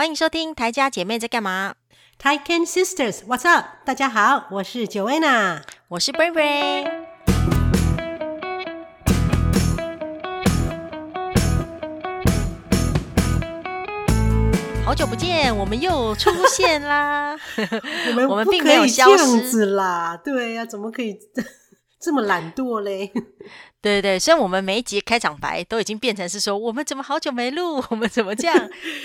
欢迎收听台家姐妹在干嘛 Taiken Sisters What's up 大家好，我是 Joanna， 我是 BrayBray。 好久不见，我们又出现啦我们并没有消失，不可以这样子啦。对啊，怎么可以这么懒惰嘞？对对，虽然我们每一集开场白都已经变成是说我们怎么好久没录，我们怎么这样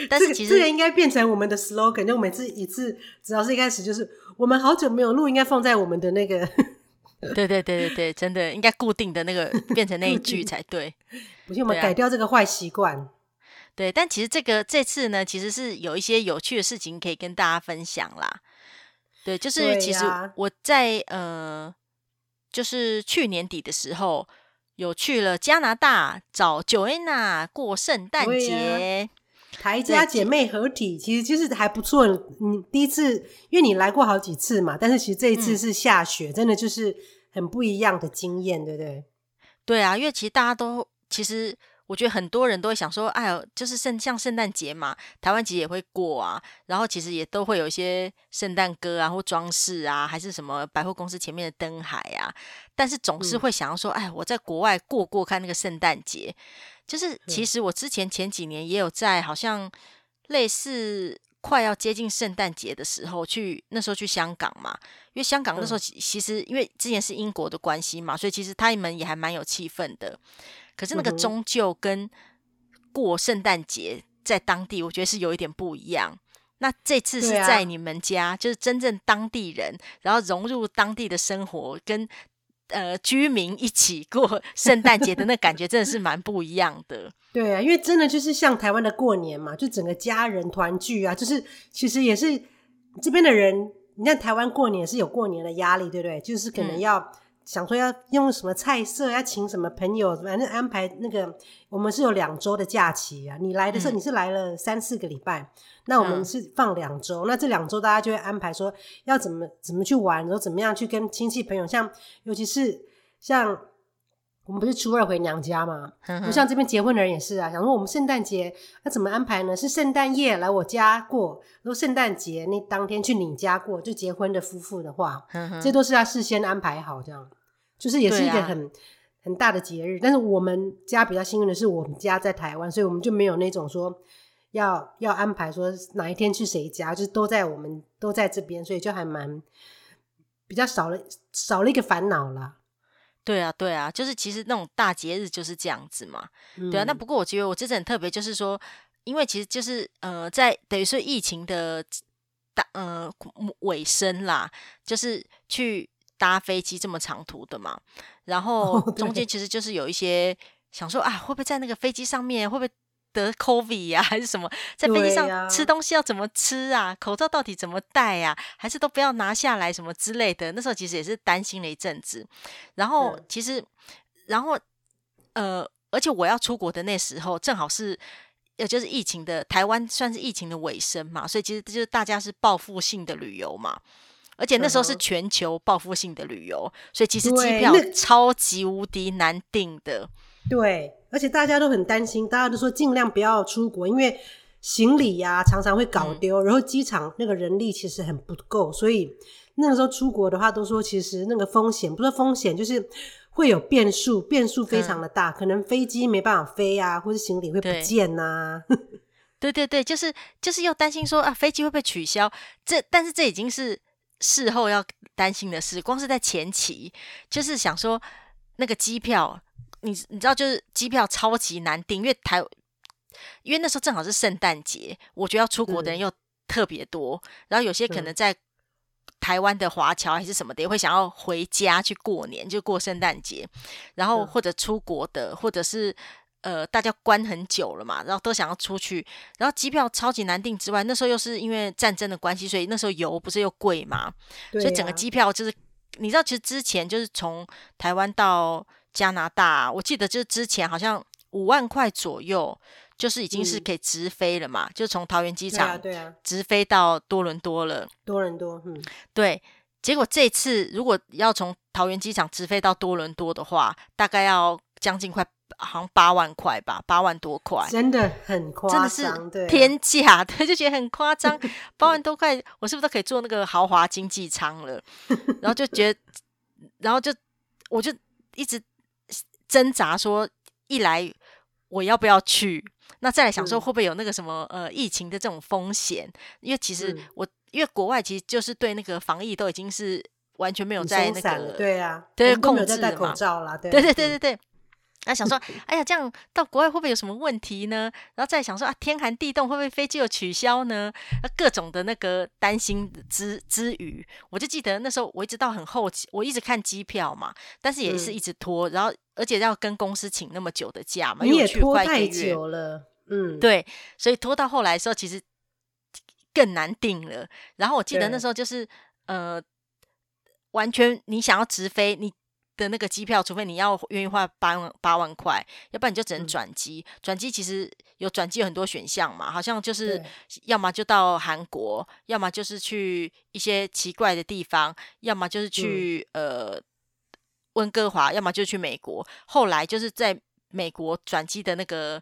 但是其实这个应该变成我们的 slogan， 就每次一次只要是一开始就是我们好久没有录，应该放在我们的那个对对对对对，真的应该固定的那个变成那一句才对不信我们改掉这个坏习惯。对，但其实这次呢，其实是有一些有趣的事情可以跟大家分享啦。对，就是其实我在就是去年底的时候有去了加拿大找 Joanna 过圣诞节、啊、台家姐妹合体，其实就是还不错。你第一次，因为你来过好几次嘛，但是其实这一次是下雪、真的就是很不一样的经验，对不对？对啊，因为其实大家都，其实我觉得很多人都会想说，哎呦，就是像圣诞节嘛，台湾其实也会过啊，然后其实也都会有一些圣诞歌啊，或装饰啊，还是什么百货公司前面的灯海啊，但是总是会想要说，哎，我在国外过看那个圣诞节。就是其实我之前前几年也有在好像类似快要接近圣诞节的时候那时候去香港嘛，因为香港那时候其实因为之前是英国的关系嘛，所以其实他们也还蛮有气氛的。可是那个终究跟过圣诞节在当地我觉得是有一点不一样。那这次是在你们家、就是真正当地人，然后融入当地的生活，跟居民一起过圣诞节的那感觉真的是蛮不一样的对啊，因为真的就是像台湾的过年嘛，就整个家人团聚啊，就是其实也是这边的人，你看台湾过年是有过年的压力，对不对？就是可能要、想说要用什么菜色，要请什么朋友，反正安排那个。我们是有2周的假期啊，你来的时候你是来了3-4个礼拜、那我们是放2周，那这2周大家就会安排说要怎么去玩，然后怎么样去跟亲戚朋友，像尤其是像我们不是初2回娘家嘛，就像这边结婚的人也是啊，想说我们圣诞节要怎么安排呢？是圣诞夜来我家过，如果圣诞节那当天去你家过，就结婚的夫妇的话，这都是要事先安排好，这样就是也是一个很大的节日。但是我们家比较幸运的是，我们家在台湾，所以我们就没有那种说要安排说哪一天去谁家，就是都在这边，所以就还蛮比较少了一个烦恼啦。对啊对啊，就是其实那种大节日就是这样子嘛、对啊。那不过我觉得我这次很特别，就是说因为其实就是在等于说疫情的尾声啦，就是去搭飞机这么长途的嘛，然后中间其实就是有一些想说啊，会不会在那个飞机上面会不会得 COVID 啊，还是什么，在飞机上吃东西要怎么吃啊，口罩到底怎么戴啊，还是都不要拿下来什么之类的。那时候其实也是担心了一阵子，然后其实而且我要出国的那时候正好是就是疫情的，台湾算是疫情的尾声嘛，所以其实就是大家是报复性的旅游嘛，而且那时候是全球报复性的旅游，所以其实机票超级无敌难订的。对，而且大家都很担心，大家都说尽量不要出国，因为行李啊常常会搞丢、然后机场那个人力其实很不够，所以那个时候出国的话都说其实那个风险，不是风险，就是会有变数非常的大、可能飞机没办法飞啊，或是行李会不见啊对对对，就是又担心说啊飞机会不会取消，但是这已经是事后要担心的事，光是在前期就是想说那个机票，你知道就是机票超级难订，因为那时候正好是圣诞节，我觉得要出国的人又特别多，然后有些可能在台湾的华侨还是什么的也会想要回家去过年，就过圣诞节，然后或者出国的，或者是大家关很久了嘛，然后都想要出去，然后机票超级难订之外，那时候又是因为战争的关系，所以那时候油不是又贵嘛，所以整个机票就是你知道，其实之前就是从台湾到加拿大，我记得就是之前好像$50,000左右就是已经是可以直飞了嘛，就从桃园机场直飞到多伦多了，多伦多对。结果这次如果要从桃园机场直飞到多伦多的话，大概要将近快好像8万块吧，8万多块，真的很夸张，真的是天价， 对， 对，就觉得很夸张8万多块我是不是都可以坐那个豪华经济舱了然后就觉得，然后就我就一直挣扎说，一来我要不要去，那再来想说会不会有那个什么疫情的这种风险，因为其实我因为国外其实就是对那个防疫都已经是完全没有在那个，对啊，对，控制了嘛，没有在戴口罩啦，对对对对对。那想说哎呀，这样到国外会不会有什么问题呢？然后再想说啊，天寒地冻会不会飞机有取消呢？各种的那个担心 之余，我就记得那时候我一直到很后期，我一直看机票嘛，但是也是一直拖，然后而且要跟公司请那么久的假嘛，你也拖太久了，嗯，对，所以拖到后来的时候其实更难定了。然后我记得那时候就是完全你想要直飞你的那个机票，除非你要愿意花8万块，要不然你就只能转机。转机其实有转机有很多选项嘛，好像就是要么就到韩国，要么就是去一些奇怪的地方，要么就是去温哥华，要么就是去美国。后来就是在美国转机的那个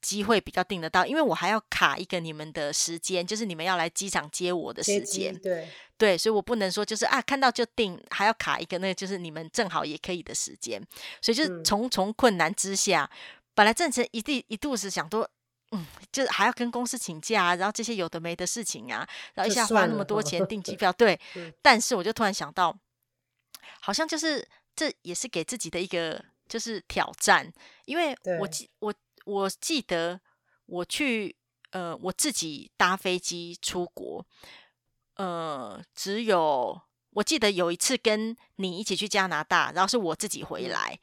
机会比较定得到，因为我还要卡一个你们的时间，就是你们要来机场接我的时间，对对，所以我不能说就是啊看到就定，还要卡一个那个就是你们正好也可以的时间，所以就是重重困难之下，本来正成一度是想说就是还要跟公司请假啊，然后这些有的没的事情啊，然后一下花那么多钱订机票，对，但是我就突然想到，好像就是这也是给自己的一个就是挑战，因为我记得我去我自己搭飞机出国，只有我记得有一次跟你一起去加拿大，然后是我自己回来，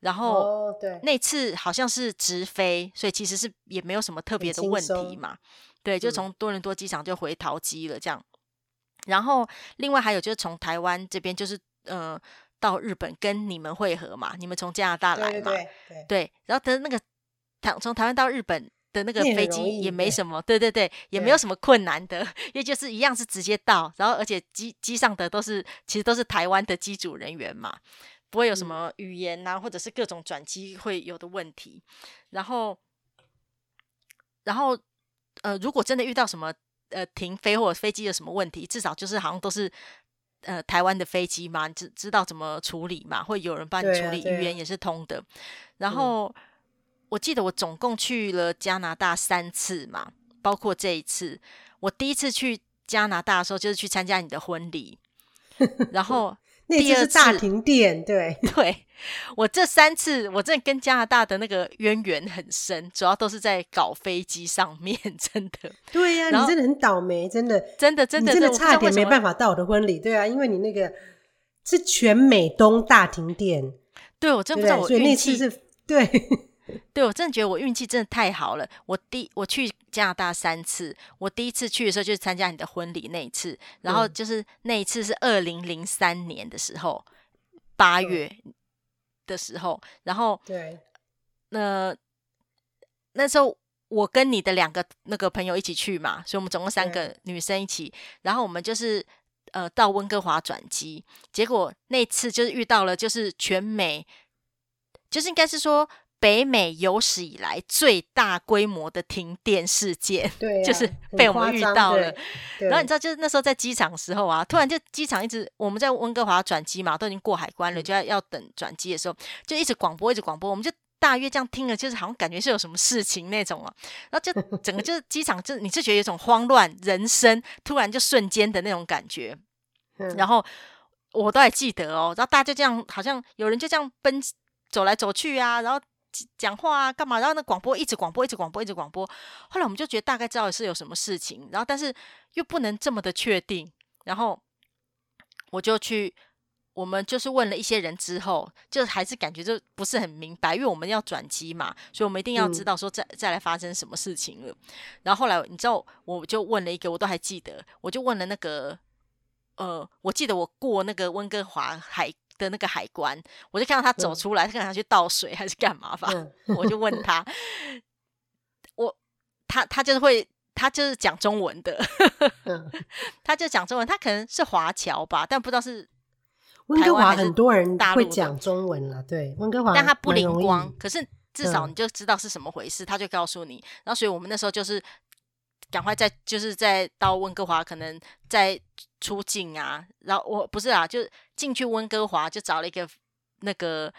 然后那次好像是直飞，所以其实是也没有什么特别的问题嘛，对，就从多伦多机场就回桃机了这样。然后另外还有就是从台湾这边就是到日本跟你们会合嘛，你们从加拿大来嘛， 对，然后那个从台湾到日本的那个飞机也没什么，对对对，也没有什么困难的，因为就是一样是直接到，然后而且机上的都是其实都是台湾的机组人员嘛，不会有什么语言啊，或者是各种转机会有的问题。然后如果真的遇到什么停飞或者飞机有什么问题，至少就是好像都是台湾的飞机嘛，你知道怎么处理嘛，会有人帮你处理，语言也是通的。然后我记得我总共去了加拿大3次嘛，包括这一次。我第一次去加拿大的时候就是去参加你的婚礼然后第二次那次是大停电，对，我这3次我真的跟加拿大的那个渊源很深，主要都是在搞飞机上面，真的。对呀、啊，你真的很倒霉，真的，你真的差点没办法到我的婚礼，对啊，因为你那个是全美东大停电，对，我真不知道我运气，所以那次是对。对，我真的觉得我运气真的太好了。我去加拿大3次，我第一次去的时候就是参加你的婚礼那一次，然后就是那一次是2003年的时候8月的时候，然后对，那时候我跟你的2个那个朋友一起去嘛，所以我们总共3个女生一起，然后我们就是到温哥华转机，结果那次就是遇到了就是全美，就是应该是说北美有史以来最大规模的停电事件，对、啊，就是被我们遇到了。然后你知道，就是那时候在机场的时候啊，突然就机场一直，我们在温哥华转机嘛，都已经过海关了，就要等转机的时候，就一直广播，我们就大约这样听了，就是好像感觉是有什么事情那种啊。然后就整个就是机场，就你就觉得有一种慌乱，人生突然就瞬间的那种感觉。然后我都还记得哦，然后大家就这样，好像有人就这样奔走来走去啊，然后讲话啊干嘛，然后那广播一直广播，后来我们就觉得大概知道是有什么事情，然后但是又不能这么的确定，然后我们就是问了一些人之后，就还是感觉就不是很明白，因为我们要转机嘛，所以我们一定要知道说再来发生什么事情了。然后后来你知道我就问了一个，我都还记得，我就问了那个我记得我过那个温哥华的那个海关，我就看到他走出来，看他去倒水还是干嘛吧，我就问他，他就是讲中文的他就讲中文，他可能是华侨吧，但不知道是温哥华很多人会讲中文啦，对，温哥华，但他不灵光，可是至少你就知道是什么回事，他就告诉你。然后所以我们那时候就是赶快再就是再到温哥华，可能再出境啊，然后我不是啊，就进去温哥华就找了一个那个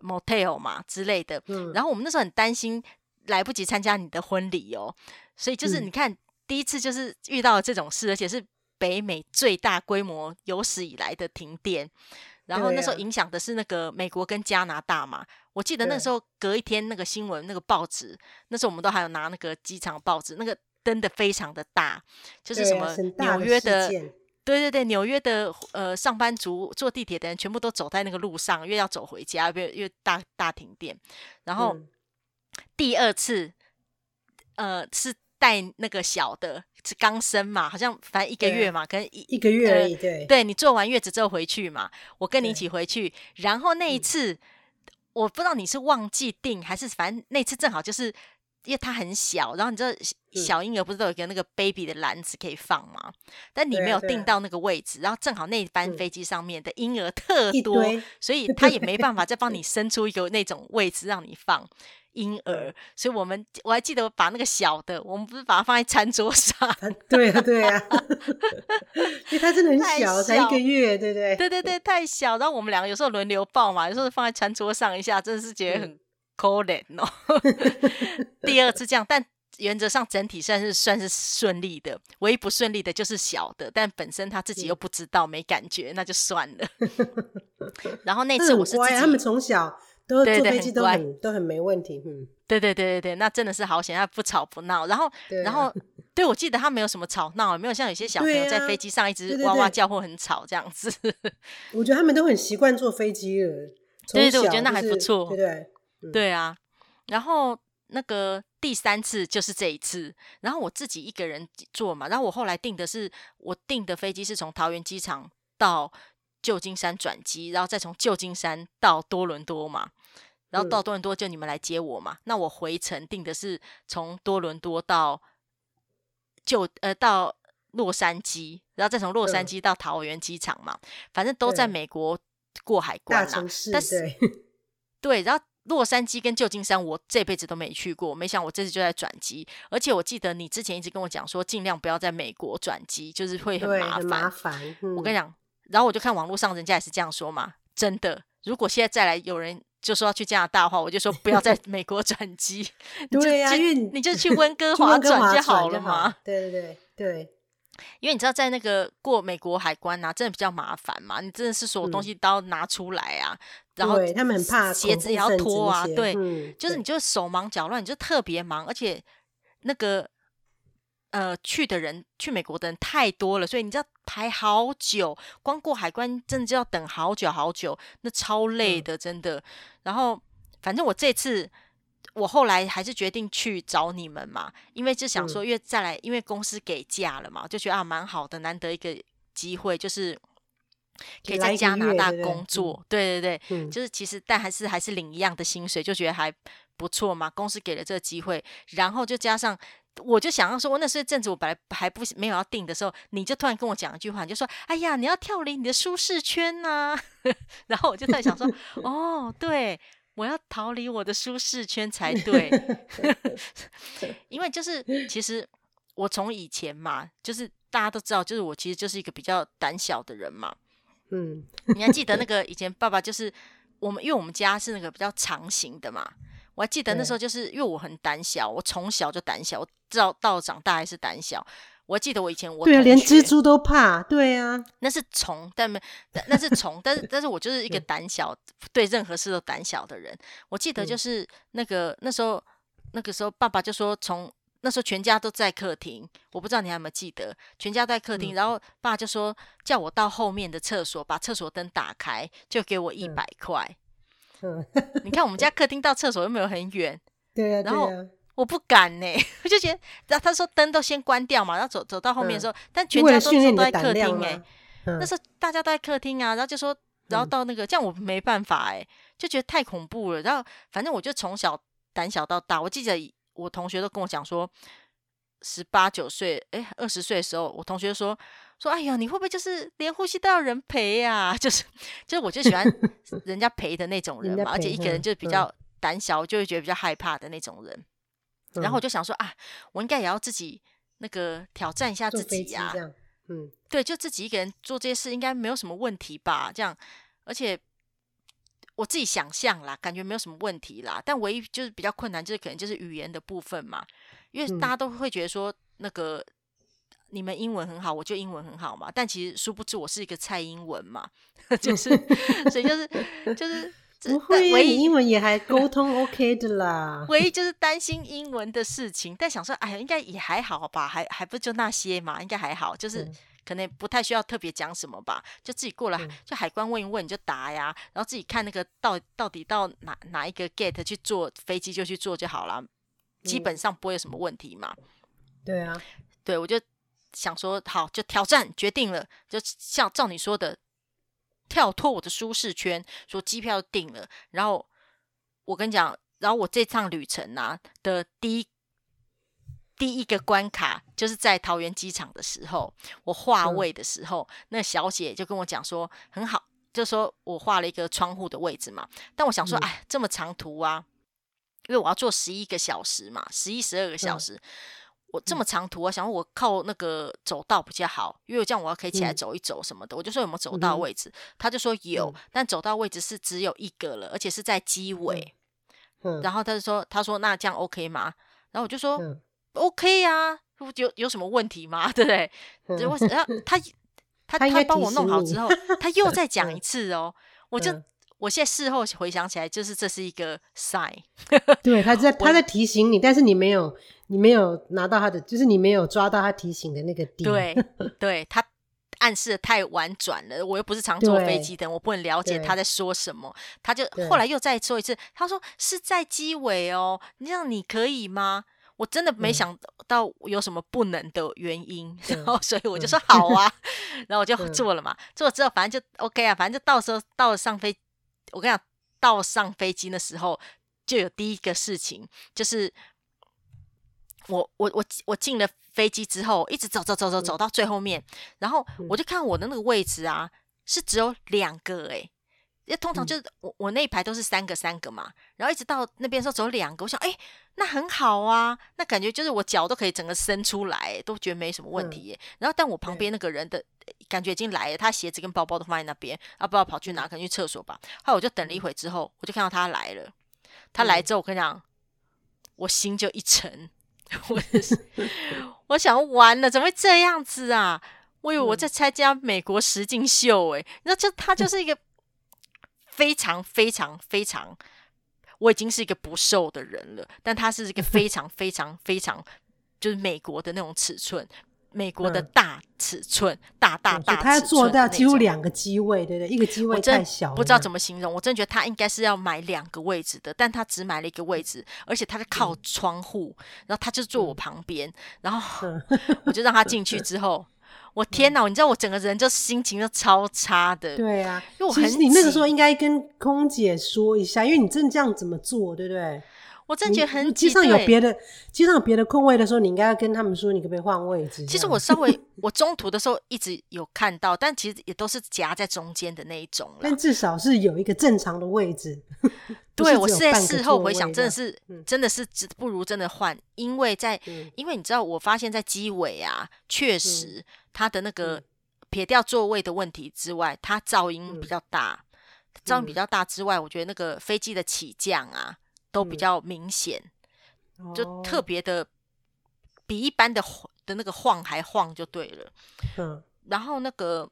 motel 嘛之类的。然后我们那时候很担心来不及参加你的婚礼哦，所以就是你看第一次就是遇到了这种事，而且是北美最大规模有史以来的停电。然后那时候影响的是那个美国跟加拿大嘛，我记得那时候隔一天那个新闻那个报纸，那时候我们都还有拿那个机场报纸，那个登的非常的大，就是什么纽约的，对对对，纽约的上班族坐地铁的人全部都走在那个路上，因为要走回家，因为 大停电。然后第二次是带那个小的是刚生嘛，好像反正一个月嘛，跟一个月而已，对对，你做完月子之后回去嘛，我跟你一起回去。然后那一次我不知道你是忘记订还是，反正那次正好就是因为它很小，然后你知道小婴儿不是都有一个那个 baby 的篮子可以放吗？但你没有订到那个位置，然后正好那班飞机上面的婴儿特多，所以他也没办法再帮你伸出一个那种位置让你放婴儿，所以我还记得把那个小的，我们不是把它放在餐桌上，对啊对啊，因为它真的很小，才一个月，对对对对对，太小。然后我们两个有时候轮流抱嘛，有时候放在餐桌上一下，真的是觉得很可怜哦。第二次这样，但原则上整体算是顺利的，唯一不顺利的就是小的，但本身他自己又不知道没感觉，那就算了。然后那次我是自己，他们从小都坐飞机都很没问题，对对对对，那真的是好险，他不吵不闹。然后对，我记得他没有什么吵闹，没有像有些小朋友在飞机上一直哇哇叫或很吵这样子。我觉得他们都很习惯坐飞机了，对对对，我觉得那还不错，对对对啊。然后那个第三次就是这一次，然后我自己一个人坐嘛，然后我后来订的飞机是从桃园机场到旧金山转机，然后再从旧金山到多伦多嘛，然后到多伦多就你们来接我嘛。那我回程定的是从多伦多到洛杉矶，然后再从洛杉矶到桃园机场嘛，反正都在美国过海关啦，大城市，但是 对，然后洛杉矶跟旧金山我这辈子都没去过，没想我这次就在转机。而且我记得你之前一直跟我讲说尽量不要在美国转机，就是会很麻烦，很麻烦。我跟你讲，然后我就看网络上人家也是这样说嘛，真的，如果现在再来有人就说要去加拿大的话，我就说不要在美国转机。对啊，因为你就去温哥华转就好了嘛。对对对，因为你知道在那个过美国海关啊真的比较麻烦嘛，你真的是所有东西都要拿出来啊，然后他们很怕鞋子也要脱啊，对，就是你就手忙脚乱，你就特别忙。而且那个去美国的人太多了，所以你知道排好久，光过海关真的就要等好久好久，那超累的，真的。然后反正我后来还是决定去找你们嘛，因为就想说因为再来，因为公司给假了嘛，就觉得啊蛮好的，难得一个机会，就是可以在加拿大工作，对对对，就是其实但还是领一样的薪水，就觉得还不错嘛，公司给了这个机会。然后就加上我就想要说，那是一阵子我本来还没有要定的时候，你就突然跟我讲一句话，你就说哎呀你要跳离你的舒适圈啊。然后我就突然想说哦对，我要逃离我的舒适圈才对。因为就是其实我从以前嘛，就是大家都知道，就是我其实就是一个比较胆小的人嘛。你还记得那个以前爸爸就是我们，因为我们家是那个比较长形的嘛，我还记得那时候就是因为我很胆小，我从小就胆小，我到长大还是胆小。我还记得我以前对啊，连蜘蛛都怕，对啊，那是虫，但是我就是一个胆小，对任何事都胆小的人。我记得就是那个时候爸爸就说从。那时候全家都在客厅，我不知道你还有没有记得，全家在客厅，然后爸就说叫我到后面的厕所把厕所灯打开，就给我100块。你看我们家客厅到厕所又没有很远，对啊，然后我不敢欸，我就觉得他说灯都先关掉嘛，然后走到后面的时候，但全家都在客厅欸，那时候大家都在客厅啊，然后就说，然后到那个这样我没办法欸，就觉得太恐怖了。然后反正我就从小胆小到大，我记得我同学都跟我讲说18、19岁20岁的时候，我同学说哎呀你会不会就是连呼吸都要人陪啊，就是我就喜欢人家陪的那种人嘛。而且一个人就比较胆小，就会觉得比较害怕的那种人。然后我就想说啊，我应该也要自己那个挑战一下自己啊，对，就自己一个人做这些事应该没有什么问题吧，这样，而且我自己想象啦，感觉没有什么问题啦。但唯一就是比较困难，就是可能就是语言的部分嘛，因为大家都会觉得说那个你们英文很好，我就英文很好嘛，但其实殊不知我是一个蔡英文嘛，就是所以就是不会，唯一你英文也还沟通 OK 的啦。唯一就是担心英文的事情，但想说哎呀，应该也还好吧，还不就那些嘛，应该还好，就是可能不太需要特别讲什么吧，就自己过来就海关问一问你就答呀，然后自己看那个到底到哪一个 gate 去坐飞机就去坐就好啦，基本上不会有什么问题嘛。对啊，对，我就想说好，就挑战决定了，就像照你说的跳脱我的舒适圈，说机票定了。然后我跟你讲，然后我这趟旅程啊的第一个关卡，就是在桃园机场的时候，我划位的时候，那小姐就跟我讲说很好，就说我划了一个窗户的位置嘛。但我想说哎，这么长途啊，因为我要坐11个小时嘛，11、12个小时，我这么长途啊，想说我靠那个走道比较好，因为这样我可以起来走一走什么的。我就说有没有走道位置，他就说有，但走道位置是只有一个了，而且是在机尾。然后他说那这样 OK 吗？然后我就说 OK 啊，有什么问题吗？对不对？然后他帮我弄好之后，他又再讲一次哦，我现在事后回想起来，就是这是一个 sign。 对，他在提醒你，但是你没有拿到他的，就是你没有抓到他提醒的那个点。对，他暗示的太婉转了，我又不是常坐飞机的，我不能了解他在说什么。他就后来又再说一次，他说是在机尾哦，这样你可以吗？我真的没想到有什么不能的原因，然后所以我就说好啊，然后我就做了嘛。做了之后反正就 OK 啊，反正就到时候到了上飞机，我跟你讲，到上飞机的时候就有第一个事情，就是我进了飞机之后，一直走到最后面，然后我就看我的那个位置啊，是只有2个欸，因为通常就是我那一排都是3个嘛，然后一直到那边的时候只有2个，我想哎，那很好啊，那感觉就是我脚都可以整个伸出来欸，都觉得没什么问题欸。然后但我旁边那个人的感觉已经来了，他鞋子跟包包都放在那边，不知道跑去哪，可能去厕所吧。后来我就等了一会之后，我就看到他来了。他来之后，我跟你讲，我心就一沉。我想完了，怎么会这样子啊？我以为我在参加美国实境秀欸，你知道，他就是一个非常非常非常，我已经是一个不瘦的人了，但他是一个非常非常非常，就是美国的那种尺寸。美国的大尺寸，大尺寸的那种，他要做到几乎2个机位，对不对？一个机位太小了，不知道怎么形容。我真的觉得他应该是要买2个位置的，但他只买了1个位置，而且他就靠窗户，然后他就坐我旁边，然后我就让他进去之后，我天哪！你知道我整个人就心情就超差的。对啊，因为我很急。其实你那个时候应该跟空姐说一下，因为你真的这样怎么做，对不对？我真的觉得很挤，机上有别的空位的时候，你应该要跟他们说，你可不可以换位置？其实我稍微我中途的时候一直有看到，但其实也都是夹在中间的那一种啦。但至少是有一个正常的位置。对，我是在事后回想，真的是不如真的换，因为你知道，我发现在机尾啊，确实它的那个撇掉座位的问题之外，它噪音比较大，之外，我觉得那个飞机的起降啊，都比较明显，就特别的比一般的那个晃还晃就对了。然后那个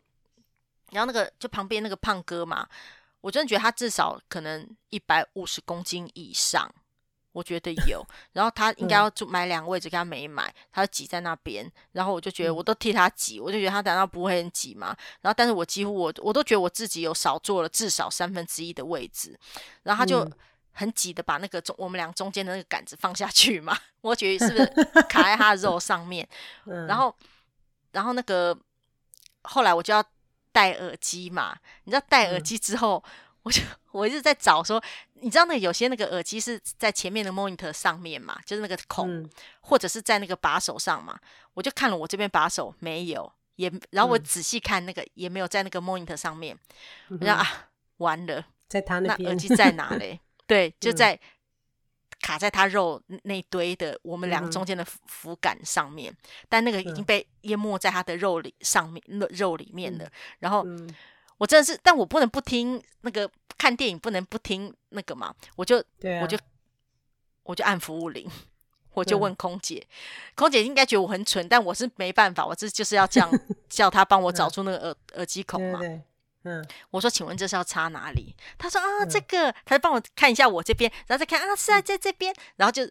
就旁边那个胖哥嘛，我真的觉得他至少可能150公斤以上，我觉得有。然后他应该要买2个位置，他没买，他就挤在那边。然后我就觉得我都替他挤，我就觉得他难道不会很挤吗？然后但是我几乎我都觉得我自己有少坐了至少1/3的位置，然后他就很挤的把那个我们俩中间的那个杆子放下去嘛，我觉得是不是卡在他的肉上面？然后那个后来我就要戴耳机嘛，你知道戴耳机之后，我一直在找说，你知道那有些那个耳机是在前面的 monitor 上面嘛，就是那个孔，或者是在那个把手上嘛，我就看了我这边把手没有，然后我仔细看那个也没有在那个 monitor 上面，我想啊，完了，在他那边耳机在哪嘞？对，就在卡在他肉那堆的我们俩中间的浮感上面，但那个已经被淹没在他的肉里上面肉里面了。然后我真的是，但我不能不听那个看电影不能不听那个嘛，我就按服务铃，我就问空姐，空姐应该觉得我很蠢，但我是没办法，我就是要这样叫她帮我找出那个 耳机孔嘛。对对对，我说请问这是要插哪里？她说啊这个，她就帮我看一下我这边，然后再看啊是啊在这边，然后就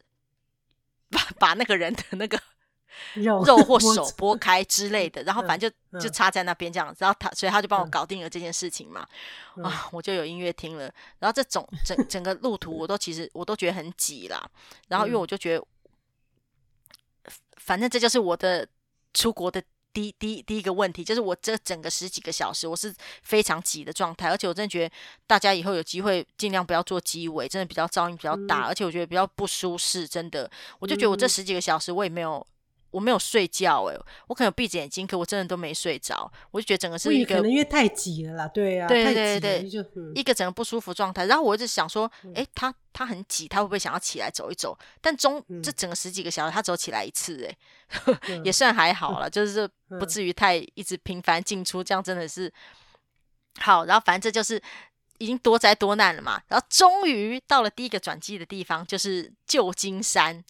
把那个人的那个肉或手拨开之类的，然后反正就插在那边这样，然后所以他就帮我搞定了这件事情嘛。我就有音乐听了，然后这种 整个路途我都觉得很挤啦。然后因为我就觉得，反正这就是我的出国的第一个问题，就是我这整个十几个小时我是非常挤的状态，而且我真的觉得大家以后有机会尽量不要坐机尾，真的比较噪音比较大，而且我觉得比较不舒适，真的。我就觉得我这十几个小时我没有睡觉欸，我可能有闭着眼睛，可我真的都没睡着，我就觉得整个是一个可能因为太挤了啦，对啊，对太挤了，一个整个不舒服状态。然后我一直想说，欸，他很挤，他会不会想要起来走一走？但这整个十几个小时，他只有起来一次欸，也算还好啦，就是不至于太一直频繁进出，这样真的是好。然后反正这就是已经多灾多难了嘛。然后终于到了第一个转机的地方，就是旧金山。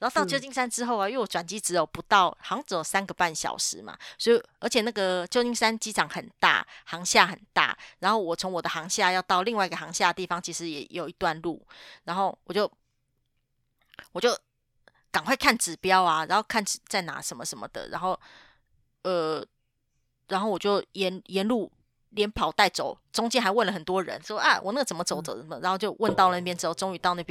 然后到旧金山之后啊，因为我转机只有不到，好像只有3个半小时嘛，所以而且那个旧金山机场很大，航厦很大，然后我从我的航厦要到另外一个航厦的地方，其实也有一段路，然后我就赶快看指标啊，然后看在哪什么什么的，然后我就沿路连跑带走，中间还问了很多人说啊我那个怎么走怎么，然后就问到那边之后，终于到那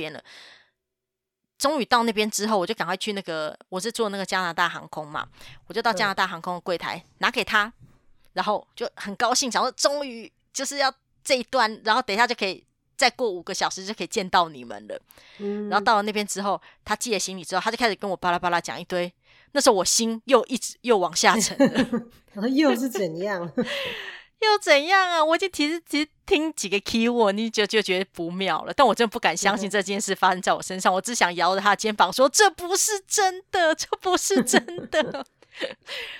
边之后，我就赶快去那个，我是坐那个加拿大航空嘛，我就到加拿大航空的柜台拿给他，然后就很高兴，想说终于就是要这一段，然后等一下就可以再过5个小时就可以见到你们了。然后到了那边之后，他寄了行李之后，他就开始跟我巴拉巴拉讲一堆。那时候我心又往下沉了，又是怎样？又怎样啊？我已经其实听几个 keyword 你就觉得不妙了，但我真的不敢相信这件事发生在我身上，我只想摇着他的肩膀说这不是真的，这不是真的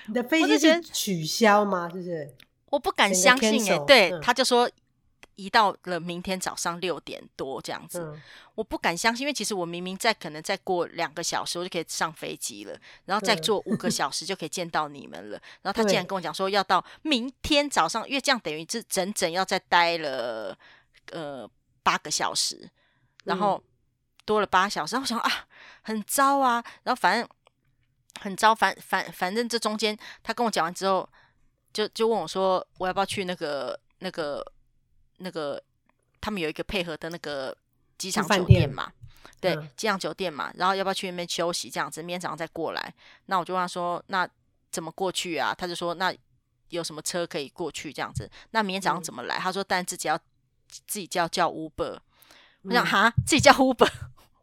你的飞机是取消吗？就是我不敢相信欸，对，他就说移到了明天早上6点多这样子，我不敢相信，因为其实我明明可能再过2个小时我就可以上飞机了，然后再坐5个小时就可以见到你们了，然后他竟然跟我讲说要到明天早上，因为这样等于是整整要再待了8个小时，然后多了8小时，然后我想啊很糟啊，然后反正很糟，反正这中间他跟我讲完之后就问我说我要不要去那个他们有一个配合的那个机场酒店嘛，对，机场酒店嘛，然后要不要去那边休息这样子，明天早上再过来。那我就问他说那怎么过去啊？他就说那有什么车可以过去这样子，那明天早上怎么来？他说但自己要叫 Uber。 我想哈，自己叫 Uber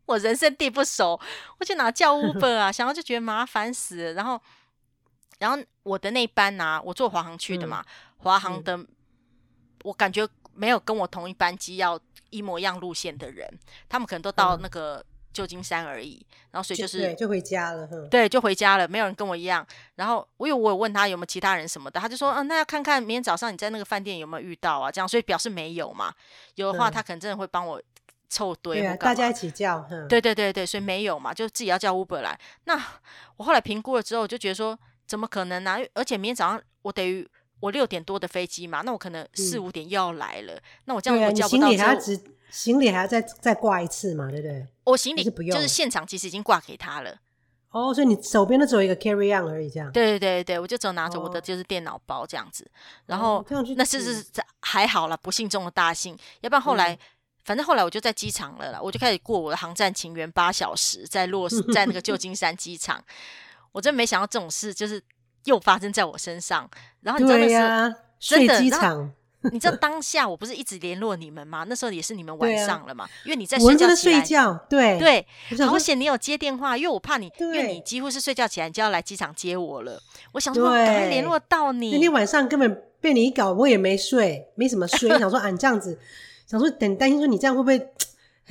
我人生地不熟，我去哪叫 Uber 啊想要就觉得麻烦死了。然后我的那班啊，我坐华航去的嘛，华航的我感觉没有跟我同一班机要一模一样路线的人，他们可能都到那个旧金山而已，然后所以对，就回家了，对，就回家了，没有人跟我一样。然后因为我有问他有没有其他人什么的，他就说那要看看明天早上你在那个饭店有没有遇到啊，这样，所以表示没有嘛，有的话他可能真的会帮我凑堆，对啊，大家一起叫，对对对对，所以没有嘛，就自己要叫 Uber 来。那我后来评估了之后，我就觉得说怎么可能啊，而且明天早上我得于我6点多的飞机嘛，那我可能4、5点又要来了，那我这样如果叫不到之后，行李还要再挂一次嘛，对不对？我行李就是现场其实已经挂给他了。哦，所以你手边都只有一个 carry on 而已，这样。对对对，我就只有拿着我的就是电脑包这样子，然后那是还好啦，不幸中的大幸，要不然后来。反正后来我就在机场了啦，我就开始过我的航站情缘8小时，在那个旧金山机场，我真没想到这种事就是又发生在我身上。然后你知道那时候，真的睡机场，你知道当下我不是一直联络你们吗？那时候也是你们晚上了嘛，因为你在睡觉起来，我真的睡觉，对对，好险你有接电话，因为我怕你，因为你几乎是睡觉起来你就要来机场接我了，我想说赶快联络到你。那天晚上根本被你一搞，我也没睡，没什么睡想说你这样子，想说等担心说你这样会不会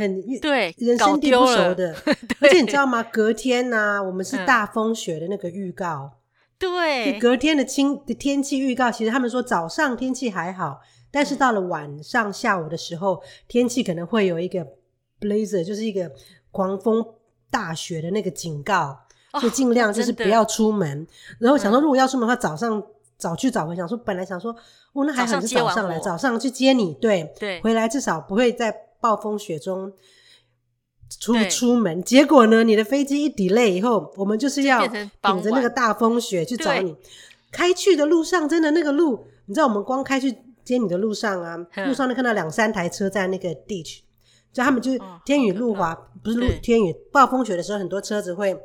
很对人生地不熟的而且你知道吗，隔天啊我们是大风雪的那个预告，对，隔天的天气预告，其实他们说早上天气还好，但是到了晚上下午的时候天气可能会有一个 blizzard， 就是一个狂风大雪的那个警告，所以尽量就是不要出门。然后想说如果要出门的话早上早去早回，想说本来想说哦，那还好你是早上来，早上去接你，对对，回来至少不会在暴风雪中出门。结果呢你的飞机一 delay 以后，我们就是要顶着那个大风雪去找你。开去的路上真的那个路，你知道我们光开去接你的路上啊，路上就看到两三台车在那个 ditch， 就他们就是天雨路滑，不是路天雨暴风雪的时候很多车子会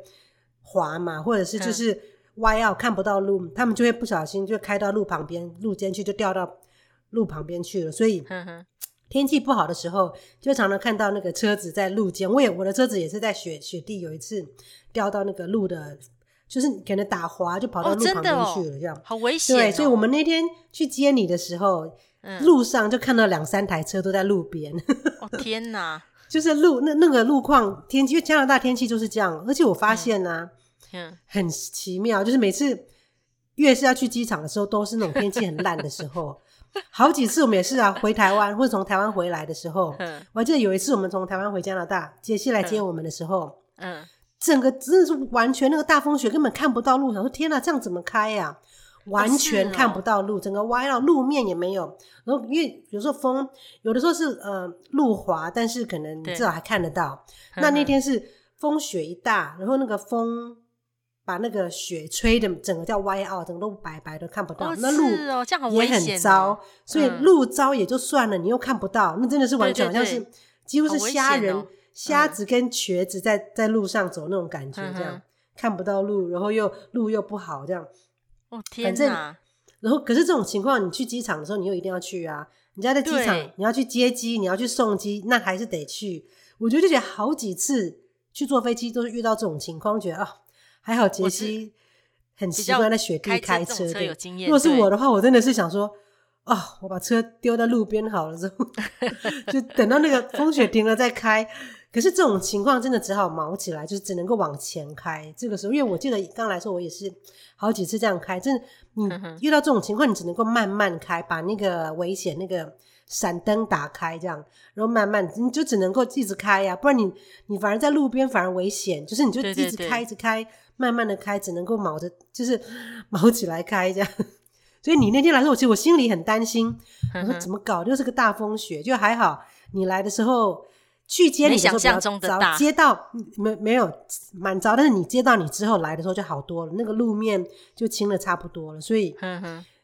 滑嘛，或者是就是歪腰看不到路，他们就会不小心就开到路旁边路肩去，就掉到路旁边去了。所以天气不好的时候就常常看到那个车子在路肩，我的车子也是在雪地有一次掉到那个路的，就是可能打滑就跑到路旁边去了，这样、哦哦、好危险、哦、对。所以我们那天去接你的时候、路上就看到两三台车都在路边哦天哪，就是那个路况天气，加拿大天气就是这样。而且我发现啊、很奇妙，就是每次越是要去机场的时候都是那种天气很烂的时候好几次我们也是啊，回台湾或者从台湾回来的时候，我还记得有一次我们从台湾回加拿大，杰西来接我们的时候，整个真的是完全那个大风雪根本看不到路，想说天啊这样怎么开啊，完全看不到路、哦、整个歪到路面也没有。然后因为有时候风有的时候是路滑，但是可能至少还看得到。那天是风雪一大，然后那个风把那个雪吹的整个叫歪凹，整个都白白的看不到、哦、那路也很糟、哦、所以路糟也就算了、你又看不到，那真的是完全好像是几乎是瞎人、哦、瞎子跟瘸子在路上走那种感觉，这样、看不到路，然后路又不好这样。哦天哪，然后可是这种情况你去机场的时候你又一定要去啊，人家在机场你要去接机你要去送机，那还是得去。我觉得好几次去坐飞机都是遇到这种情况，觉得啊还好杰西很习惯在雪地开车的。如果是我的话，我真的是想说哦，我把车丢到路边好了之后就等到那个风雪停了再开可是这种情况真的只好毛起来，就是只能够往前开。这个时候因为我记得刚来说我也是好几次这样开，真的你遇到这种情况你只能够慢慢开，把那个危险那个闪灯打开这样，然后慢慢你就只能够一直开呀、不然你反而在路边反而危险，就是你就一直开一直开，慢慢的开，只能够毛着就是毛起来开这样。所以你那天来说，其实我心里很担心，我说怎么搞，就是个大风雪，就还好你来的时候去接你的时候没想象中的大，接到没有蛮糟，但是你接到你之后来的时候就好多了，那个路面就清了差不多了。所以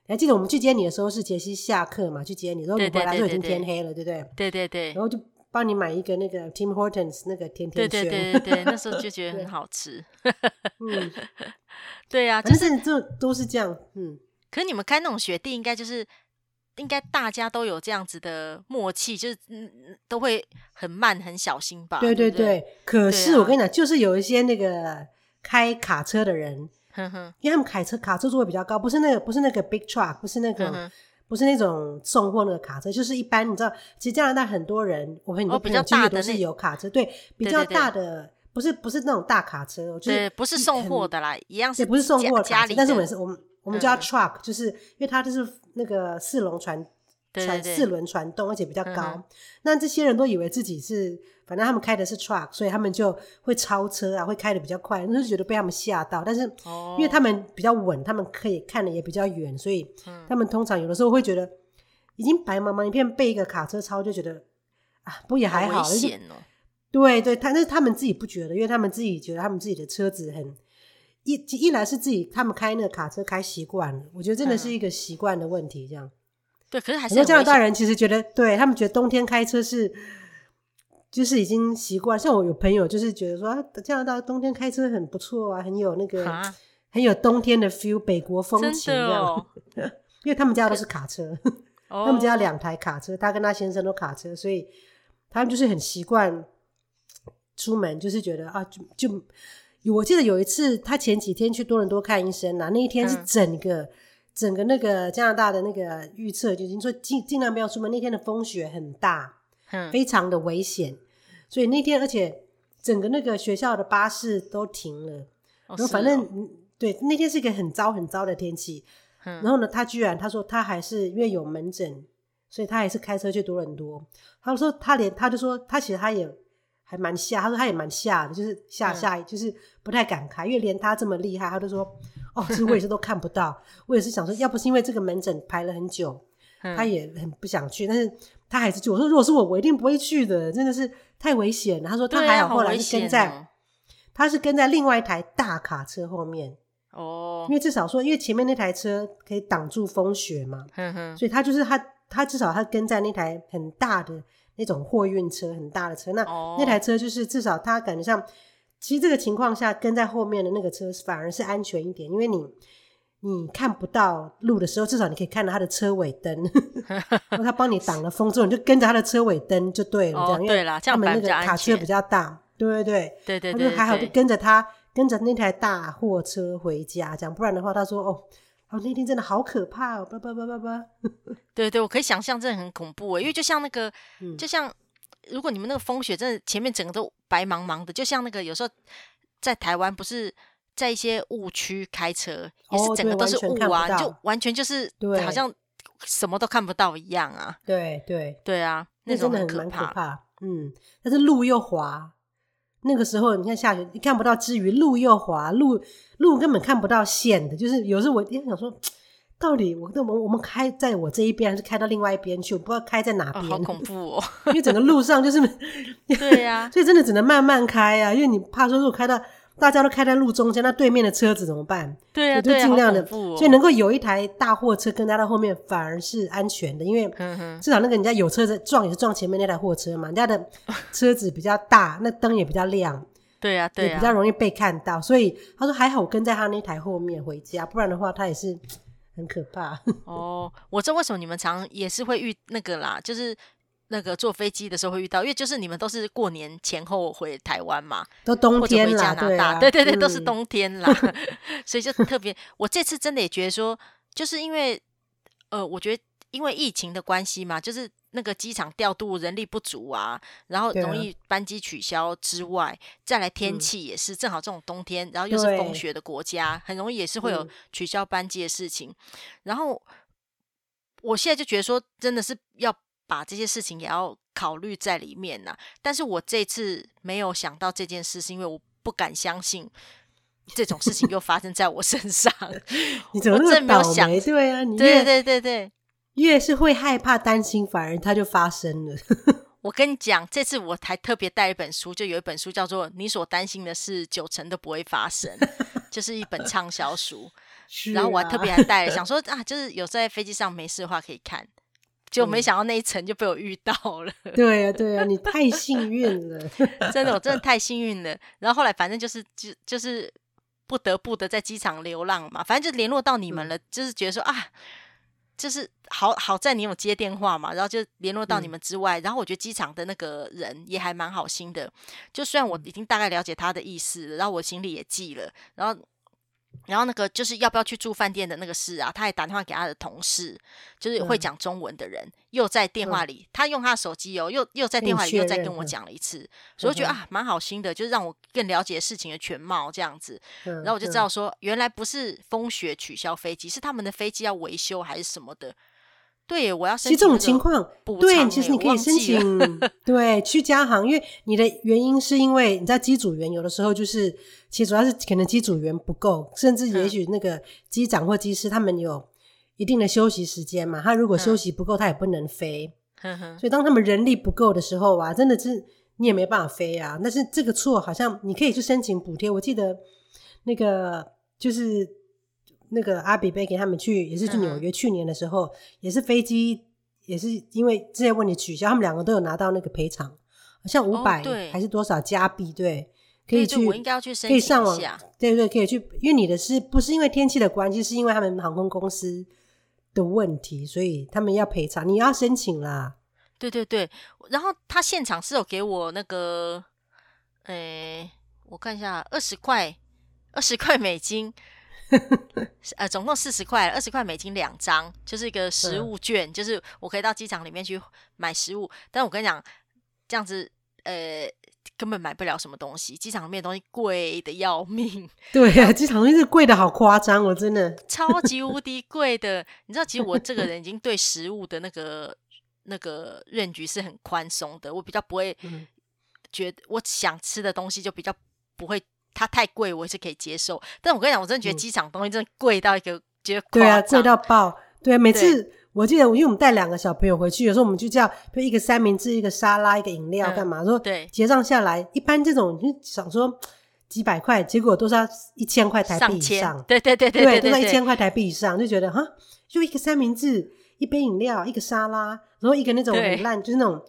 还记得我们去接你的时候是杰西下课嘛，去接你，然后你回来就已经天黑了，对不对？对对对。然后就帮你买一个那个 Tim Hortons 那个甜甜圈，对对对对对，那时候就觉得很好吃对啊，就是这都是这样。可是你们开那种雪地应该就是应该大家都有这样子的默契，就是都会很慢很小心吧？对对 对, 对, 对。可是我跟你讲、就是有一些那个开卡车的人因为他们卡车座位比较高，不是那个 big truck， 不是那种送货那个卡车，就是一般你知道其实加拿大很多人我很多朋友其实都是有卡车、对，比较大的，对对对，不是那种大卡车、就是、不是送货的啦，一样是不是送货的卡车，但是我们叫 truck、就是因为它就是那个四轮传动，而且比较高。那这些人都以为自己是反正他们开的是 truck， 所以他们就会超车啊，会开的比较快，就觉得被他们吓到。但是因为他们比较稳，他们可以看的也比较远，所以他们通常有的时候会觉得已经白茫茫一片被一个卡车超，就觉得啊，不过也还好，危险哦。对对，但是他们自己不觉得，因为他们自己觉得他们自己的车子很一来是自己他们开那个卡车开习惯了，我觉得真的是一个习惯的问题，这样。对，可是还是很危险。很多加拿大人其实觉得，对，他们觉得冬天开车是就是已经习惯，像我有朋友就是觉得说、加拿大冬天开车很不错啊，很有那个很有冬天的 feel， 北国风情这样、因为他们家都是卡车他们家两台卡车，他跟他先生都卡车，所以他们就是很习惯出门，就是觉得啊就我记得有一次他前几天去多伦多看医生啊，那一天是整个那个加拿大的那个预测就是说尽量不要出门，那天的风雪很大非常的危险，所以那天而且整个那个学校的巴士都停了，然后反正、对，那天是一个很糟很糟的天气、然后呢他居然他说他还是因为有门诊所以他还是开车去多伦多，他说他连他就说他其实他也还蛮吓，他说他也蛮吓的，就是吓、就是不太敢开，因为连他这么厉害他就说哦其实我也是都看不到我也是想说要不是因为这个门诊排了很久他也很不想去，但是他还是去。我说如果是我我一定不会去的，真的是太危险了。他说他还好后来是跟在、他是跟在另外一台大卡车后面哦，因为至少说因为前面那台车可以挡住风雪嘛，所以他就是他至少他跟在那台很大的那种货运车，很大的车，那、那台车就是至少他感觉上其实这个情况下跟在后面的那个车反而是安全一点，因为你看不到路的时候至少你可以看到他的车尾灯然后他帮你挡了风之后你就跟着他的车尾灯就对了、这样对啦，这样反而比较安全，因为他们那个卡车比较大，对对对对对对，还好就跟着他跟着那台大货车回家这样，不然的话他说哦，那天真的好可怕哦！对对，我可以想象，真的很恐怖耶，因为就像那个，就像如果你们那个风雪真的前面整个都白茫茫的，就像那个有时候在台湾不是在一些雾区开车，也是整个都是雾啊，你就完全就是好像什么都看不到一样啊。对对对啊，那种很可怕。但是路又滑。那个时候你看下雪你看不到之余路又滑，路根本看不到线的，就是有时候我想说到底我们开在我这一边还是开到另外一边去，我不知道开在哪边、好恐怖哦因为整个路上就是对啊所以真的只能慢慢开啊，因为你怕说如果开到大家都开在路中间那对面的车子怎么办，对啊对啊，好恐怖哦，所以能够有一台大货车跟他到后面反而是安全的，因为至少那个人家有车子撞也是撞前面那台货车嘛，人家的车子比较大那灯也比较亮，对啊对啊，也比较容易被看到，所以他说还好我跟在他那台后面回家，不然的话他也是很可怕我知道为什么你们常也是会遇那个啦，就是那个坐飞机的时候会遇到，因为就是你们都是过年前后回台湾嘛，都冬天啦，或者回加拿大，对啊，对对对，都是冬天啦所以就特别我这次真的也觉得说就是因为我觉得因为疫情的关系嘛，就是那个机场调度人力不足啊，然后容易班机取消之外，再来天气也是正好这种冬天，然后又是风雪的国家，很容易也是会有取消班机的事情然后我现在就觉得说真的是要把这些事情也要考虑在里面啦，但是我这次没有想到这件事是因为我不敢相信这种事情又发生在我身上你怎么那么倒霉，对啊，你对对对对，越是会害怕担心反而它就发生了我跟你讲这次我还特别带一本书，就有一本书叫做你所担心的事90%都不会发生就是一本畅销书然后我还特别还带了想说啊，就是有在飞机上没事的话可以看，就没想到那一层就被我遇到了对啊对啊，你太幸运了真的我真的太幸运了，然后后来反正就是不得不的在机场流浪嘛，反正就联络到你们了就是觉得说啊，就是好在你有接电话嘛，然后就联络到你们之外然后我觉得机场的那个人也还蛮好心的，就虽然我已经大概了解他的意思了，然后我行李也寄了，然后那个就是要不要去住饭店的那个事啊，他也打电话给他的同事，就是会讲中文的人又在电话里他用他的手机又在电话里又再跟我讲了一次所以我觉得啊蛮好心的，就是让我更了解事情的全貌这样子然后我就知道说原来不是风雪取消飞机，是他们的飞机要维修还是什么的，对耶，我要申请这种情况补偿对，其实你可以申请对去加航，因为你的原因是因为你知道机组员有的时候就是其实主要是可能机组员不够，甚至也许那个机长或机师他们有一定的休息时间嘛，他如果休息不够他也不能飞所以当他们人力不够的时候啊，真的是你也没办法飞啊，但是这个错好像你可以去申请补贴，我记得那个就是那个阿比贝给他们去也是去纽约去年的时候也是飞机也是因为这些问题取消，他们两个都有拿到那个赔偿，好像500还是多少加币对，可以去对对我应该要去申请一下，可以上网对对可以去，因为你的是不是因为天气的关系，是因为他们航空公司的问题所以他们要赔偿，你要申请啦对对对，然后他现场是有给我那个我看一下20块美金总共40块，20块美金2张，就是一个食物券就是我可以到机场里面去买食物，但我跟你讲这样子根本买不了什么东西，机场里面的东西贵的要命。对啊，机场东西是贵的好夸张哦，真的超级无敌贵的。你知道其实我这个人已经对食物的那个range是很宽松的，我比较不会觉得我想吃的东西就比较不会它太贵，我是可以接受。但我跟你讲，我真的觉得机场东西真的贵到一个觉得夸张。对啊，贵到爆。对啊，每次我记得，因为我们带两个小朋友回去，有时候我们就叫一个三明治、一个沙拉、一个饮料干嘛，说结账下来一般这种就想说几百块，结果都是要1000块台币以上。对对对对对对，都是1000块台币以上，就觉得哈，就一个三明治、一杯饮料、一个沙拉，然后一个那种很烂，就是那种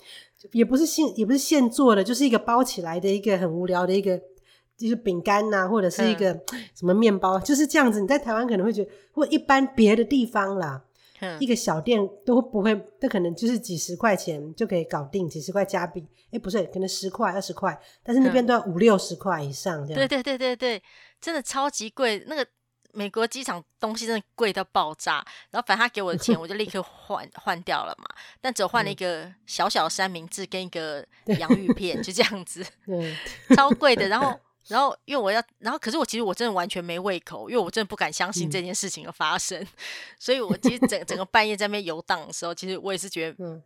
也不是现做的，就是一个包起来的一个很无聊的一个就是饼干啊，或者是一个什么面包，就是这样子。你在台湾可能会觉得，或一般别的地方啦，一个小店都不会，那可能就是几十块钱就可以搞定，几十块加币，不是，可能10块20块，但是那边都要5-60块以上这样。对对对对对，真的超级贵。那个美国机场东西真的贵到爆炸，然后反正他给我的钱我就立刻换掉了嘛，但只有换了一个小小的三明治跟一个洋芋片，就这样子。对，超贵的。然后因为我要，然后可是我其实我真的完全没胃口，因为我真的不敢相信这件事情的发生，所以我其实整个半夜在那边游荡的时候，其实我也是觉得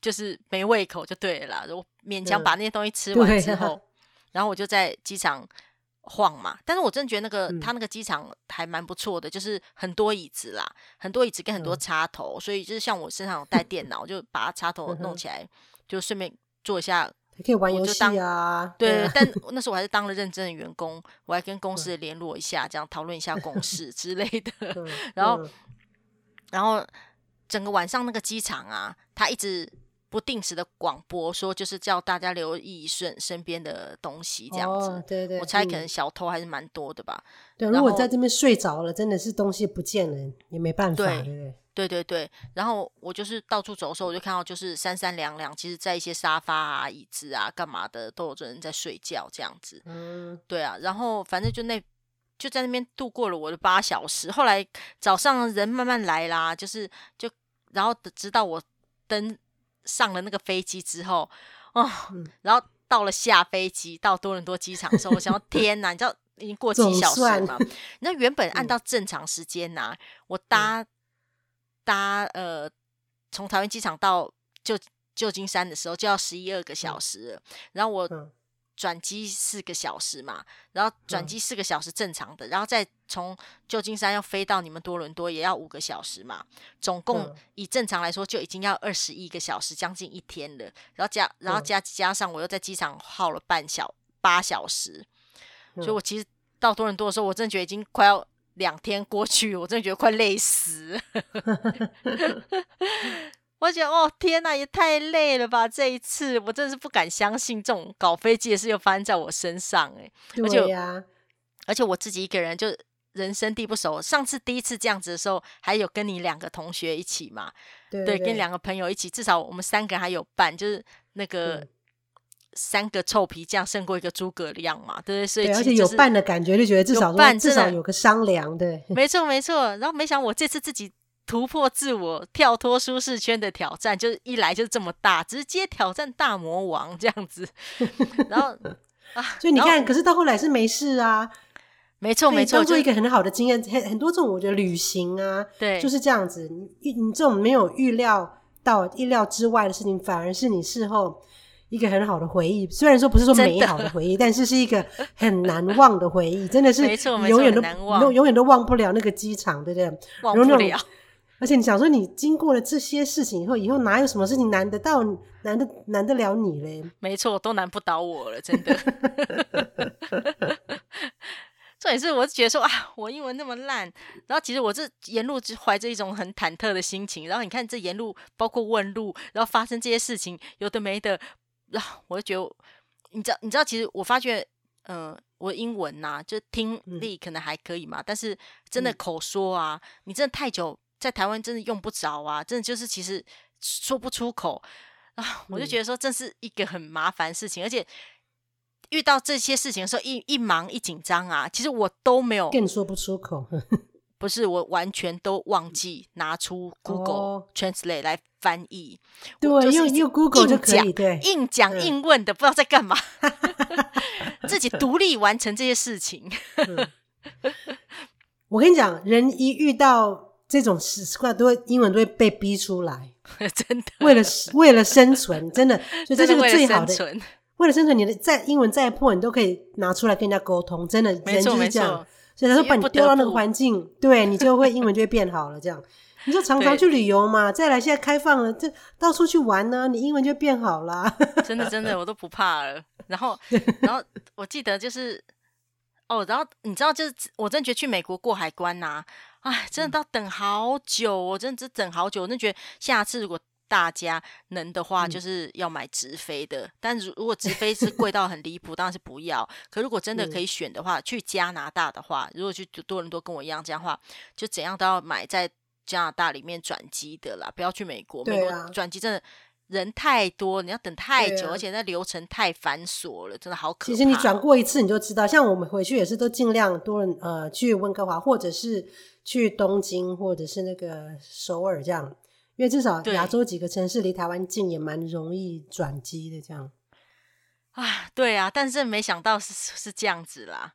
就是没胃口就对了啦。我勉强把那些东西吃完之后，然后我就在机场晃嘛。但是我真的觉得他那个机场还蛮不错的，就是很多椅子啦，很多椅子跟很多插头，所以就是像我身上有带电脑，我就把它插头弄起来，就顺便做一下。可以玩游戏啊。对，但那时候我还是当了认真的员工，我还跟公司联络一下，这样讨论一下公事之类的。然后整个晚上那个机场啊，他一直不定时的广播说，就是叫大家留意身边的东西这样子。哦，对对，我猜可能小偷还是蛮多的吧。对，如果在这边睡着了，真的是东西不见了，也没办法。对对对对对对，然后我就是到处走的时候，我就看到就是三三两两，其实在一些沙发啊、椅子啊、干嘛的，都有人在睡觉这样子。对啊，然后反正就在那边度过了我的8小时。后来早上人慢慢来啦，然后直到我上了那个飞机之后，然后到了下飞机到多伦多机场的时候，我想到天哪，你知道已经过几小时了嘛？那原本按照正常时间啊，我搭从桃园机场到旧金山的时候就要11-12个小时了，然后我转机4个小时嘛，然后转机4个小时正常的，然后再从旧金山要飞到你们多伦多也要5个小时嘛，总共以正常来说就已经要21个小时，将近1天了，然后加上我又在机场耗了8小时，所以我其实到多伦多的时候，我真的觉得已经快要2天过去，我真的觉得快累死了。我觉得天哪，也太累了吧！这一次我真的是不敢相信，这种搞飞机的事又发生在我身上。对呀，而且我自己一个人就人生地不熟。上次第一次这样子的时候，还有跟你两个同学一起嘛？ 对， 对， 对，跟两个朋友一起，至少我们3个人还有伴，就是那个。3个臭皮匠胜过一个诸葛亮嘛，对不对？所以、就是、对，而且有伴的感觉，就觉得至少有个商量的。没错没错，然后没想到我这次自己突破自我，跳脱舒适圈的挑战，就是一来就是这么大，直接挑战大魔王这样子。然后所以你看，可是到后来是没事啊。没错没错，当做一个很好的经验。很多这种我觉得旅行啊，对，就是这样子。你这种没有意料之外的事情，反而是你事后一个很好的回忆，虽然说不是说美好的回忆，但是是一个很难忘的回忆，真的是永远都忘不了那个机场，对不对？忘不了。而且你想说，你经过了这些事情以后哪有什么事情难得了你嘞？没错，都难不倒我了，真的。重点是，我是觉得说我英文那么烂，然后其实我这沿路怀着一种很忐忑的心情，然后你看这沿路包括问路，然后发生这些事情，有的没的。我就觉得你知道其实我发觉我英文啊，就听力可能还可以嘛，但是真的口说啊，你真的太久在台湾真的用不着啊，真的就是其实说不出口我就觉得说这是一个很麻烦的事情，而且遇到这些事情的时候一忙一紧张啊，其实我都没有更说不出口。不是，我完全都忘记拿出 Google Translate 来翻译。对，用 Google 就可以，对，硬讲硬问的，不知道在干嘛，自己独立完成这些事情。我跟你讲，人一遇到这种事，都会英文都会被逼出来，真的。为了生存，真的，所以这是个最好的。为了生存，你的再英文再破，你都可以拿出来跟人家沟通，真的，人就是这样。所以他说把你丢到那个环境，对，你就会英文就会变好了。这样你就常常去旅游嘛，再来现在开放了，这到处去玩呢，你英文就变好啦。真的真的，我都不怕了。然后我记得就是然后你知道，就是我真的觉得去美国过海关啊，哎，真的要等好久，我真的只等好久。我真的觉得下次如果大家能的话，就是要买直飞的，但如果直飞是贵到很离谱当然是不要。可如果真的可以选的话，去加拿大的话，如果去多伦多跟我一样这样的话，就怎样都要买在加拿大里面转机的啦，不要去美国。美国转机真的人太多，你要等太久，而且那流程太繁琐了，真的好可怕。其实你转过一次你就知道，像我们回去也是都尽量多人去温哥华，或者是去东京，或者是那个首尔这样，因为至少亚洲几个城市离台湾近，也蛮容易转机的这样。啊，对啊，但是没想到是这样子啦。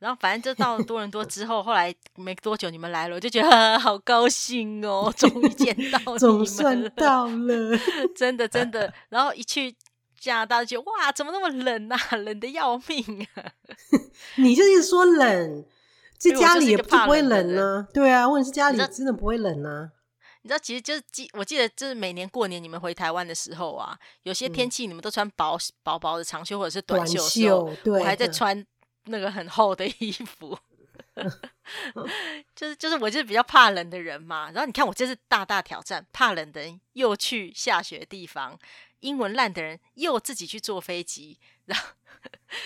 然后反正就到多伦多之后，后来没多久你们来了，我就觉得好高兴哦，终于见到你们了，总算到了，真的真的。然后一去加拿大就觉得哇，怎么那么冷啊，冷得要命啊！你就是说冷，这家里也不会冷啊，对啊，问题是家里真的不会冷啊。你知道，其实就是我记得，就是每年过年你们回台湾的时候啊，有些天气你们都穿薄薄的长袖或者是短袖的时候，对，我还在穿那个很厚的衣服。我就是比较怕冷的人嘛。然后你看我这次大大挑战，怕冷的人又去下雪的地方，英文烂的人又自己去坐飞机，然后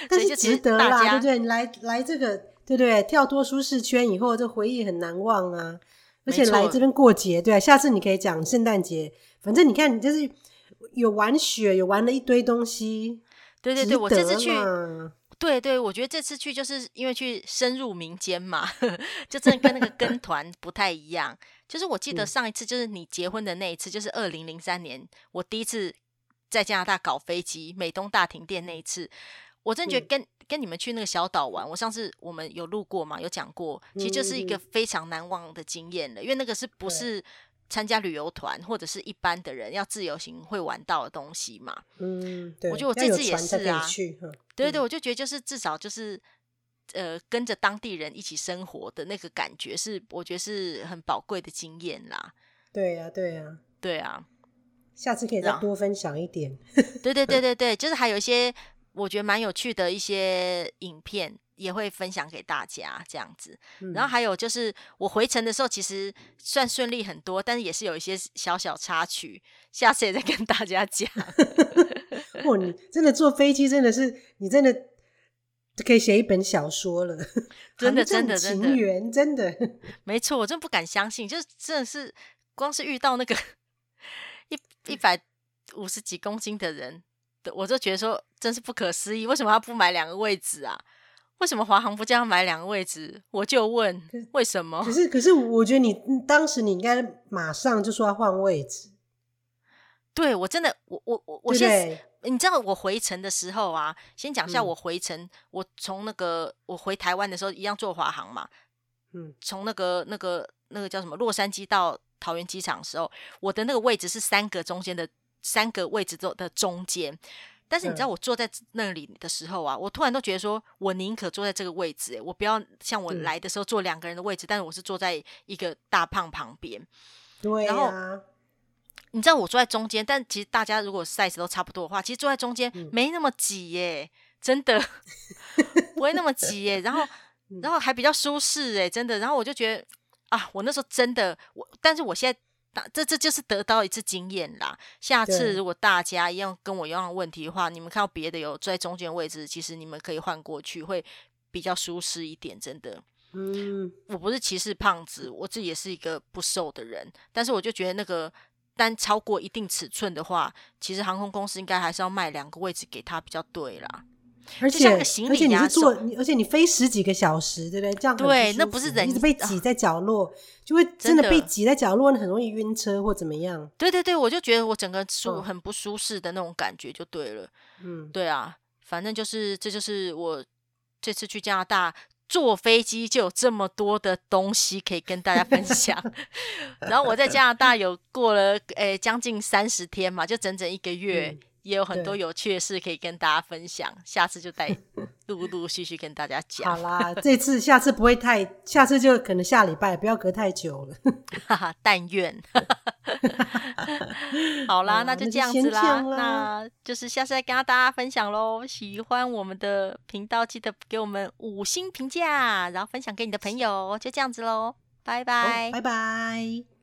但是值得啦，对不对？你来这个，对不对？跳脱舒适圈以后，这回忆很难忘啊。而且来这边过节，对啊，下次你可以讲圣诞节。反正你看，你就是有玩雪，有玩了一堆东西。对对对，我这次去，对对，我觉得这次去就是因为去深入民间嘛，就真的跟那个跟团不太一样。就是我记得上一次就是你结婚的那一次，就是2003年我第一次在加拿大搞飞机，美东大停电那一次，我真的觉得跟你们去那个小岛玩，我上次我们有录过嘛，有讲过，其实就是一个非常难忘的经验了，因为那个是不是参加旅游团或者是一般的人要自由行会玩到的东西嘛。嗯，对，我觉得我这次也是啊，对对，我就觉得就是至少就是跟着当地人一起生活的那个感觉是，我觉得是很宝贵的经验啦。对啊对啊对啊，下次可以再多分享一点。对对对对对，就是还有一些我觉得蛮有趣的一些影片也会分享给大家这样子。然后还有就是我回程的时候其实算顺利很多，但是也是有一些小小插曲，下次也再跟大家讲。哇，你真的坐飞机真的是，你真的可以写一本小说了。真的真的真的情缘，真的没错，我真不敢相信，就是真的是光是遇到那个150几公斤的人，我就觉得说真是不可思议，为什么他不买2个位置啊？为什么华航不叫他买2个位置？我就问为什么。可是我觉得你当时你应该马上就说要换位置。对，我真的我现在，你知道我回程的时候啊，先讲一下我回程，我从那个我回台湾的时候一样坐华航嘛，从那个叫什么洛杉矶到桃园机场的时候，我的那个位置是三个位置的中间，但是你知道我坐在那里的时候啊，我突然都觉得说我宁可坐在这个位置，我不要像我来的时候坐2个人的位置，但是我是坐在一个大胖旁边。对啊，然后你知道我坐在中间，但其实大家如果 size 都差不多的话，其实坐在中间没那么挤耶，真的不会那么挤耶，然后还比较舒适耶，真的。然后我就觉得啊，我那时候真的但是我现在这就是得到一次经验啦。下次如果大家一样跟我一样的问题的话，你们看到别的有在中间位置，其实你们可以换过去，会比较舒适一点，真的。我不是歧视胖子，我自己也是一个不瘦的人，但是我就觉得那个但超过一定尺寸的话，其实航空公司应该还是要卖2个位置给他比较对啦。而且就像个行李押送，而且你飞十几个小时，对不对？这样对，那不是人一直被挤在角落，就会真的被挤在角落，很容易晕车或怎么样。对对对，我就觉得我整个很不舒适的那种感觉就对了。嗯，对啊，反正就是这就是我这次去加拿大。坐飞机就有这么多的东西可以跟大家分享然后我在加拿大有过了将近30天嘛，就整整1个月、也有很多有趣的事可以跟大家分享，下次就带陆陆续续跟大家讲好啦，这次下次不会太，下次就可能下礼拜，不要隔太久了但愿好啦那就这样子啦，那就是下次再跟大家分享咯。喜欢我们的频道记得给我们5星评价，然后分享给你的朋友，就这样子咯，拜拜，拜拜。